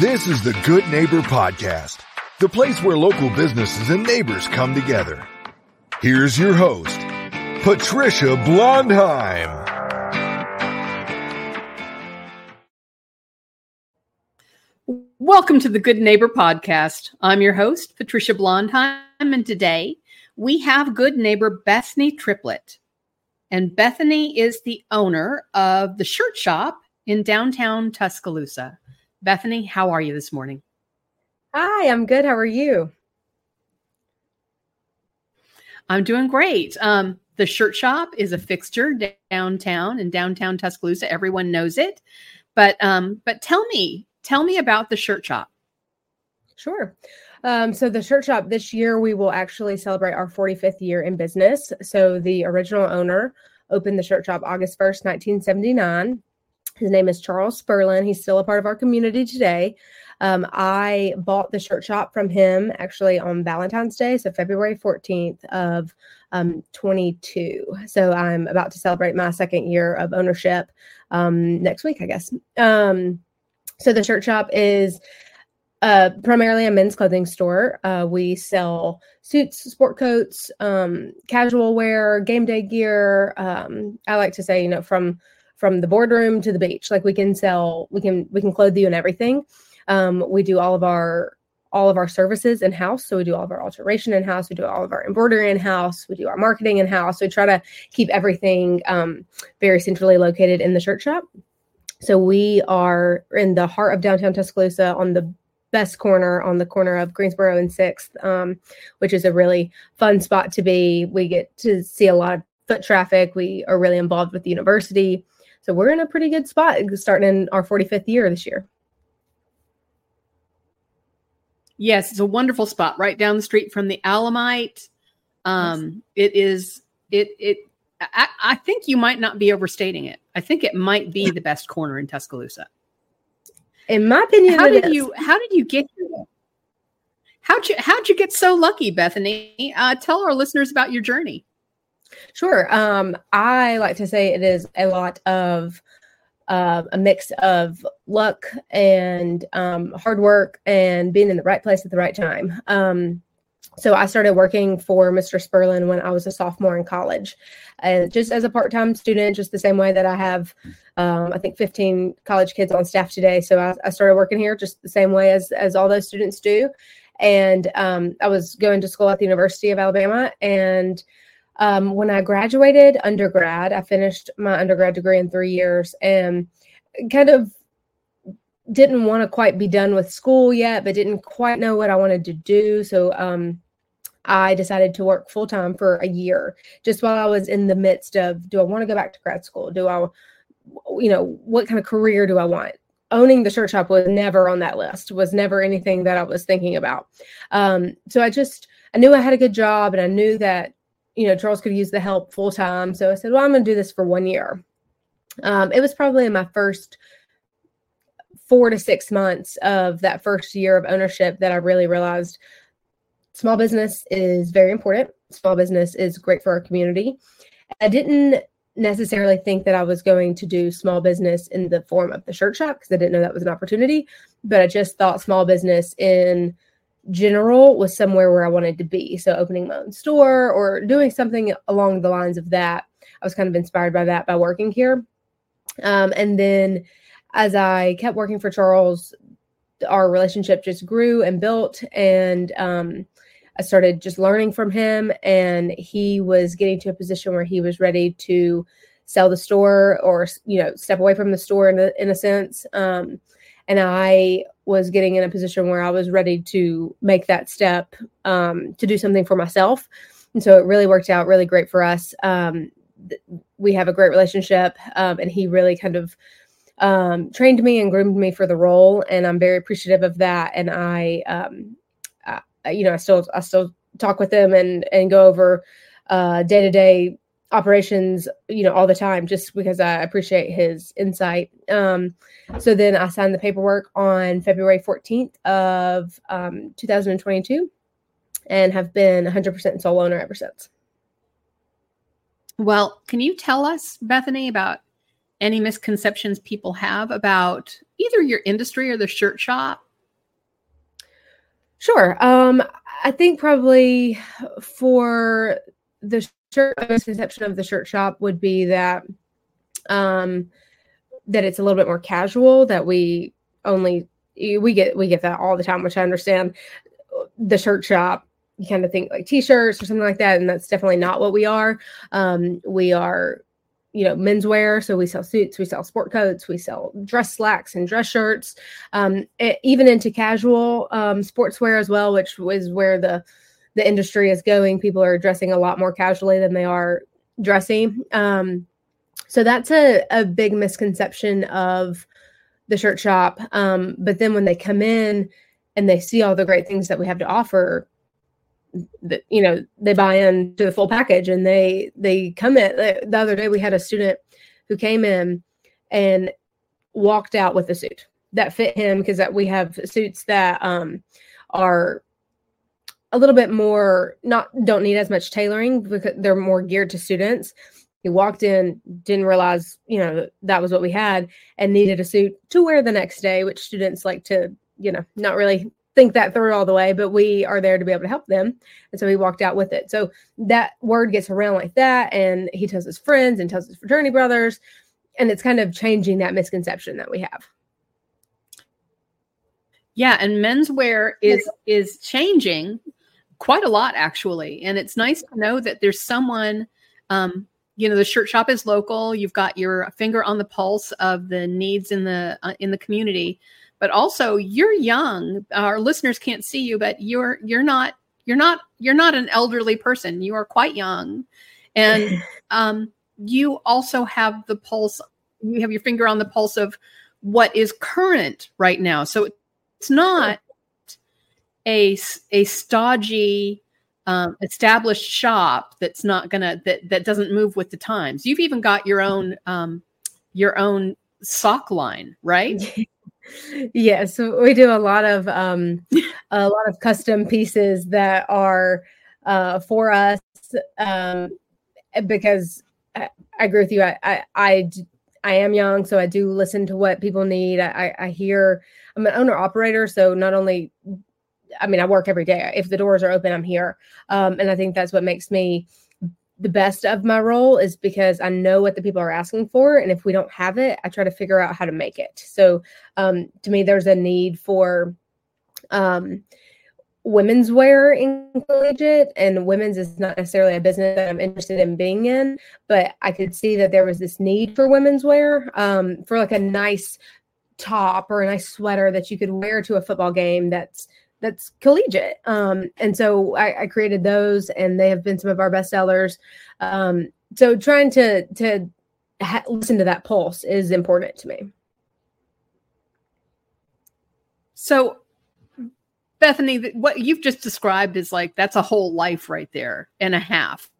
This is the Good Neighbor Podcast, the place where local businesses and neighbors come together. Here's your host, Patricia Blondheim. Welcome to the Good Neighbor Podcast. I'm your host, Patricia Blondheim, and today we have good neighbor Bethany Triplett. And Bethany is the owner of The Shirt Shop in downtown Tuscaloosa. Bethany, how are you this morning? Hi, I'm good. How are you? I'm doing great. The Shirt Shop is a fixture downtown Tuscaloosa. Everyone knows it. But tell me about The Shirt Shop. Sure. So the Shirt Shop, this year we will actually celebrate our 45th year in business. So the original owner opened the Shirt Shop August 1st, 1979. His name is Charles Sperlin. He's still a part of our community today. I bought the Shirt Shop from him actually on Valentine's Day, so February 14th of 22. So I'm about to celebrate my second year of ownership next week, I guess. So the Shirt Shop is primarily a men's clothing store. We sell suits, sport coats, casual wear, game day gear. I like to say, from the boardroom to the beach, like we can clothe you in everything. We do all of our services in house. So we do all of our alteration in house. We do all of our embroidery in house. We do our marketing in house. We try to keep everything very centrally located in the Shirt Shop. So we are in the heart of downtown Tuscaloosa on the best corner, on the corner of Greensboro and 6th, which is a really fun spot to be. We get to see a lot of foot traffic. We are really involved with the university. So we're in a pretty good spot starting in our 45th year this year. Yes, it's a wonderful spot right down the street from the Alamite. Yes. It is, I think you might not be overstating it. I think it might be the best corner in Tuscaloosa. In my opinion, how'd you get so lucky, Bethany? Tell our listeners about your journey. Sure. I like to say it is a lot of a mix of luck and hard work and being in the right place at the right time. So I started working for Mr. Sperlin when I was a sophomore in college, and just as a part-time student, just the same way that I have, I think 15 college kids on staff today. So I started working here just the same way as all those students do. And I was going to school at the University of Alabama. And when I graduated undergrad, I finished my undergrad degree in 3 years and kind of didn't want to quite be done with school yet, but didn't quite know what I wanted to do. So, I decided to work full-time for a year just while I was in the midst of, do I want to go back to grad school? Do I, what kind of career do I want? Owning the Shirt Shop was never on that list, was never anything that I was thinking about. So I knew I had a good job and I knew that, Charles could use the help full-time. So I said, well, I'm going to do this for 1 year. It was probably in my first 4 to 6 months of that first year of ownership that I really realized small business is very important. Small business is great for our community. I didn't necessarily think that I was going to do small business in the form of the Shirt Shop because I didn't know that was an opportunity, but I just thought small business in general was somewhere where I wanted to be. So opening my own store or doing something along the lines of that. I was kind of inspired by that by working here. And then as I kept working for Charles, our relationship just grew and built, and I started just learning from him, and he was getting to a position where he was ready to sell the store or, step away from the store in a sense. And I was getting in a position where I was ready to make that step to do something for myself. And so it really worked out really great for us. We have a great relationship, and he really kind of trained me and groomed me for the role. And I'm very appreciative of that. And I still talk with him and go over, day-to-day operations, all the time, just because I appreciate his insight. So then I signed the paperwork on February 14th of, 2022 and have been 100% sole owner ever since. Well, can you tell us, Bethany, about any misconceptions people have about either your industry or the Shirt Shop Sure. I think probably for the shirt, a misconception of the shirt shop would be that that it's a little bit more casual, that we get that all the time, which I understand. The shirt shop, you kind of think like t-shirts or something like that, and that's definitely not what we are. We are, you know, menswear. So we sell suits, we sell sport coats, we sell dress slacks and dress shirts, even into casual sportswear as well, which is where the industry is going. People are dressing a lot more casually than they are dressy. So that's a big misconception of the shirt shop. But then when they come in and they see all the great things that we have to offer, you know, they buy into the full package and they come in. The other day we had a student who came in and walked out with a suit that fit him, because that we have suits that are a little bit more don't need as much tailoring because they're more geared to students. He walked in, didn't realize, you know, that was what we had, and needed a suit to wear the next day, which students like to, you know, not really think that through all the way, but we are there to be able to help them. And so he walked out with it. So that word gets around like that. And he tells his friends and tells his fraternity brothers, and it's kind of changing that misconception that we have. Yeah. And menswear is changing quite a lot, actually. And it's nice to know that there's someone, you know, the shirt shop is local. You've got your finger on the pulse of the needs in the community. But also, you're young. Our listeners can't see you, but you're not an elderly person. You are quite young, and you also have the pulse. You have your finger on the pulse of what is current right now. So it's not a stodgy established shop that's not gonna that doesn't move with the times. You've even got your own sock line, right? Yeah, so we do a lot of custom pieces that are for us, because I agree with you. I am young, so I do listen to what people need. I hear. I'm an owner operator, so not only, I mean, I work every day. If the doors are open, I'm here, and I think that's what makes me the best of my role, is because I know what the people are asking for. And if we don't have it, I try to figure out how to make it. So to me, there's a need for women's wear in collegiate, and women's is not necessarily a business that I'm interested in being in, but I could see that there was this need for women's wear, for like a nice top or a nice sweater that you could wear to a football game that's collegiate. And so I created those, and they have been some of our best sellers. So trying to listen to that pulse is important to me. So Bethany, what you've just described is like, that's a whole life right there and a half.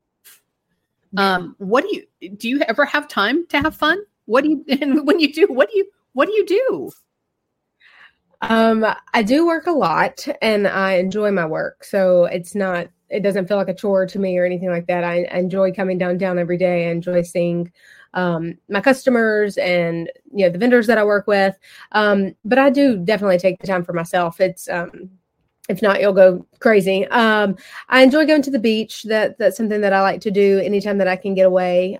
What do you ever have time to have fun? What do you do? I do work a lot, and I enjoy my work. So it doesn't feel like a chore to me or anything like that. I enjoy coming downtown every day. I enjoy seeing, my customers and, you know, the vendors that I work with. But I do definitely take the time for myself. It's, if not, you'll go crazy. I enjoy going to the beach. That's something that I like to do anytime that I can get away.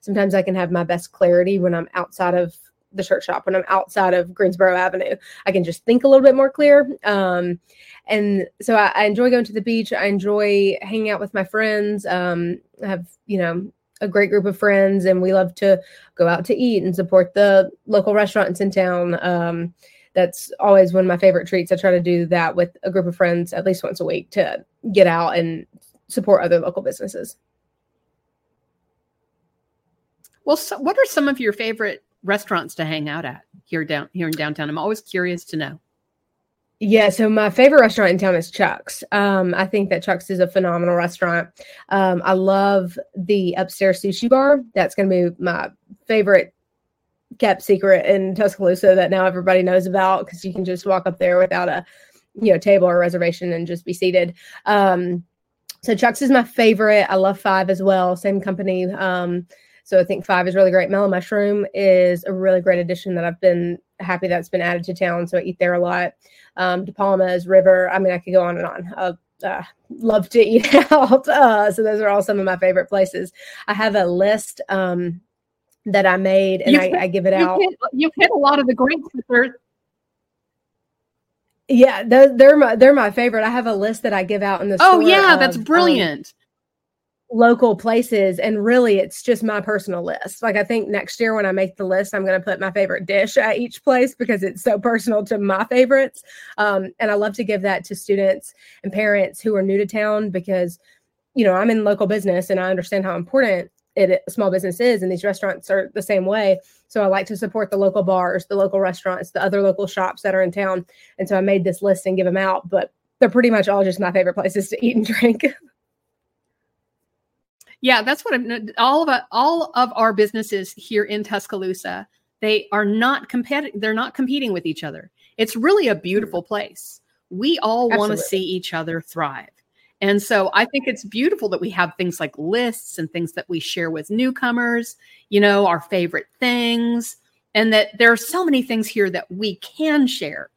Sometimes I can have my best clarity when I'm outside of the shirt shop. When I'm outside of Greensboro Avenue, I can just think a little bit more clear. And so I enjoy going to the beach. I enjoy hanging out with my friends. I have, you know, a great group of friends, and we love to go out to eat and support the local restaurants in town. That's always one of my favorite treats. I try to do that with a group of friends at least once a week, to get out and support other local businesses. Well, so what are some of your favorite restaurants to hang out at here in downtown? I'm always curious to know. Yeah. So my favorite restaurant in town is Chuck's. I think that Chuck's is a phenomenal restaurant. I love the upstairs sushi bar. That's going to be my favorite kept secret in Tuscaloosa that now everybody knows about, because you can just walk up there without a, you know, table or reservation and just be seated. So Chuck's is my favorite. I love Five as well. Same company. So I think Five is really great. Mellow Mushroom is a really great addition that I've been happy that's been added to town. So I eat there a lot. De Palma's, River. I mean, I could go on and on. Love to eat out. So those are all some of my favorite places. I have a list that I made, and I give it out. You've hit a lot of the greats. Yeah, they're my favorite. I have a list that I give out in the store. Oh, yeah, that's brilliant. Local places, and really it's just my personal list. Like, I think next year when I make the list, I'm going to put my favorite dish at each place because it's so personal to my favorites. And I love to give that to students and parents who are new to town because, you know, I'm in local business and I understand how important small business is, and these restaurants are the same way. So I like to support the local bars, the local restaurants, the other local shops that are in town. And so I made this list and give them out, but they're pretty much all just my favorite places to eat and drink. Yeah, that's what all of our businesses here in Tuscaloosa, they are not competitive. They're not competing with each other. It's really a beautiful place. We all want to see each other thrive. And so I think it's beautiful that we have things like lists and things that we share with newcomers, you know, our favorite things, and that there are so many things here that we can share.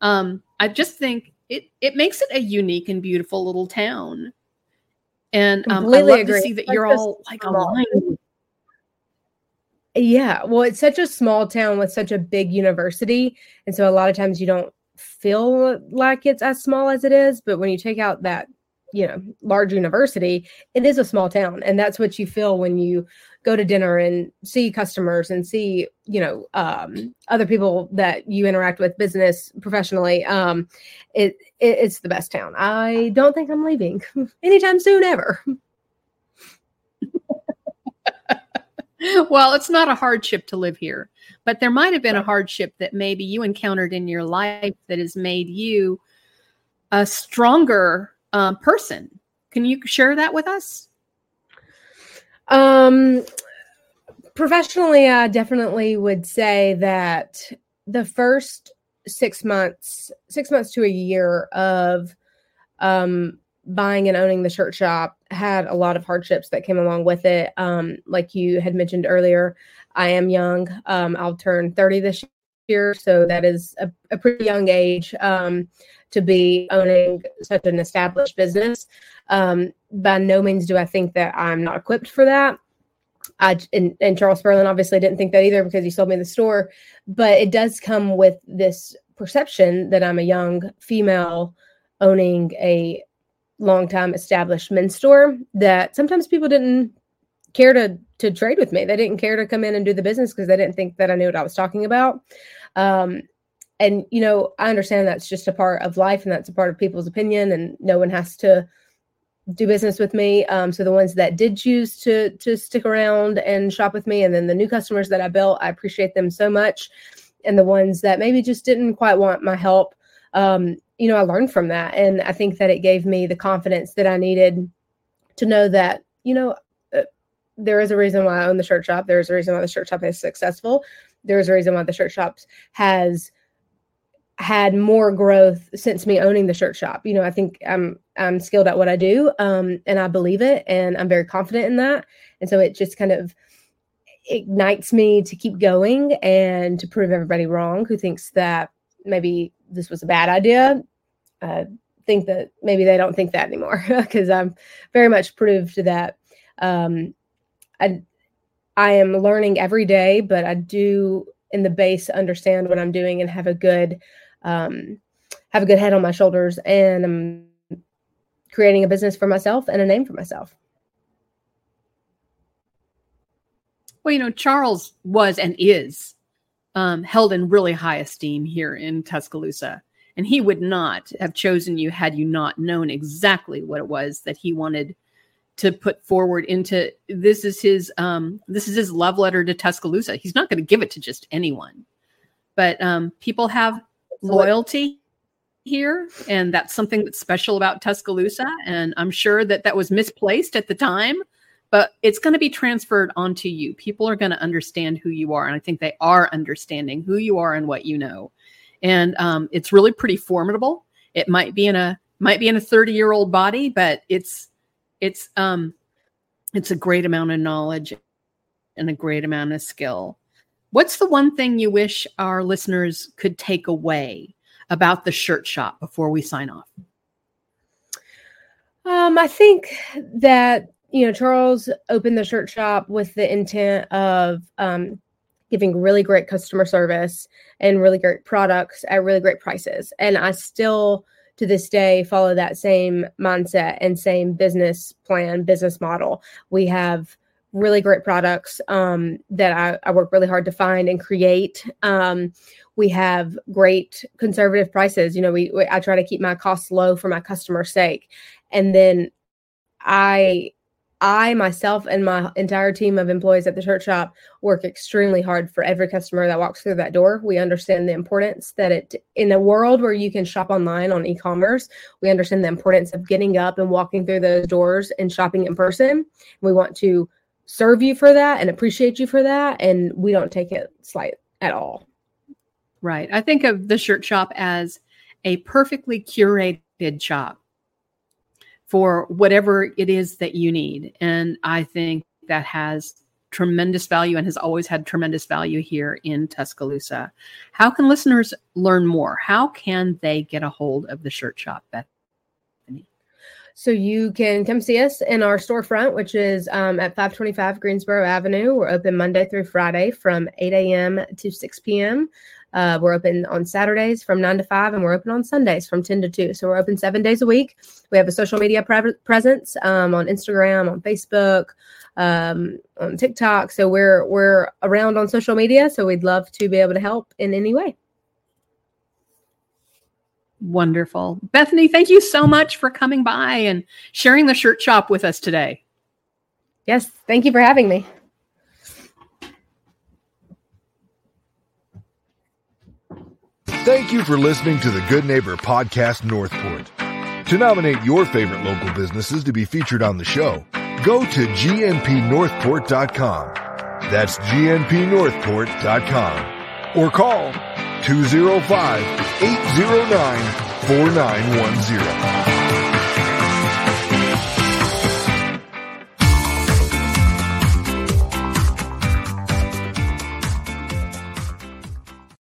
I just think it makes it a unique and beautiful little town. And I love to see that you're all like aligned. Yeah. Well, it's such a small town with such a big university. And so a lot of times you don't feel like it's as small as it is. But when you take out that, you know, large university, it is a small town. And that's what you feel when you go to dinner and see customers and see, you know, other people that you interact with business professionally. It's the best town. I don't think I'm leaving anytime soon ever. Well, it's not a hardship to live here, but there might've been a hardship that maybe you encountered in your life that has made you a stronger person. Can you share that with us? Professionally, I definitely would say that the first 6 months to a year of buying and owning the Shirt Shop had a lot of hardships that came along with it. Like you had mentioned earlier, I am young. I'll turn 30 this year. So that is a pretty young age to be owning such an established business. By no means do I think that I'm not equipped for that. And Charles Sperlin obviously didn't think that either because he sold me the store, but it does come with this perception that I'm a young female owning a longtime established men's store that sometimes people didn't care to trade with me. They didn't care to come in and do the business because they didn't think that I knew what I was talking about. And, you know, I understand that's just a part of life and that's a part of people's opinion and no one has to do business with me. So the ones that did choose to stick around and shop with me, and then the new customers that I built, I appreciate them so much. And the ones that maybe just didn't quite want my help, you know, I learned from that. And I think that it gave me the confidence that I needed to know that, you know, there is a reason why I own the Shirt Shop. There's a reason why the Shirt Shop is successful. There's a reason why the Shirt Shop has had more growth since me owning the Shirt Shop. You know, I think I'm skilled at what I do, and I believe it, and I'm very confident in that. And so it just kind of ignites me to keep going and to prove everybody wrong who thinks that maybe this was a bad idea. I think that maybe they don't think that anymore because I'm very much proved that. I am learning every day, but I do in the base understand what I'm doing and have a good head on my shoulders, and I'm creating a business for myself and a name for myself. Well, you know, Charles was and is held in really high esteem here in Tuscaloosa, and he would not have chosen you had you not known exactly what it was that he wanted to put forward into this is his love letter to Tuscaloosa. He's not going to give it to just anyone, but people have loyalty here, and that's something that's special about Tuscaloosa. And I'm sure that was misplaced at the time, but it's going to be transferred onto you. People are going to understand who you are, and I think they are understanding who you are and what you know. And it's really pretty formidable. It might be in a 30-year-old body, but it's a great amount of knowledge and a great amount of skill What's the one thing you wish our listeners could take away about the Shirt Shop before we sign off? I think that, Charles opened the Shirt Shop with the intent of giving really great customer service and really great products at really great prices. And I still, to this day, follow that same mindset and same business plan, business model. We have really great products that I work really hard to find and create. We have great conservative prices. I try to keep my costs low for my customer's sake. And then I myself and my entire team of employees at the Shirt Shop work extremely hard for every customer that walks through that door. We understand the importance that in a world where you can shop online on e-commerce, we understand the importance of getting up and walking through those doors and shopping in person. We want to serve you for that and appreciate you for that. And we don't take it slight at all. Right. I think of the Shirt Shop as a perfectly curated shop for whatever it is that you need. And I think that has tremendous value and has always had tremendous value here in Tuscaloosa. How can listeners learn more? How can they get a hold of the Shirt Shop, Beth? So you can come see us in our storefront, which is at 525 Greensboro Avenue. We're open Monday through Friday from 8 a.m. to 6 p.m. We're open on Saturdays from 9 to 5, and we're open on Sundays from 10 to 2. So we're open 7 days a week. We have a social media presence on Instagram, on Facebook, on TikTok. So we're around on social media. So we'd love to be able to help in any way. Wonderful. Bethany, thank you so much for coming by and sharing the Shirt Shop with us today. Yes, thank you for having me. Thank you for listening to the Good Neighbor Podcast Northport. To nominate your favorite local businesses to be featured on the show, go to gnpnorthport.com. That's gnpnorthport.com. Or call 205-809-4910.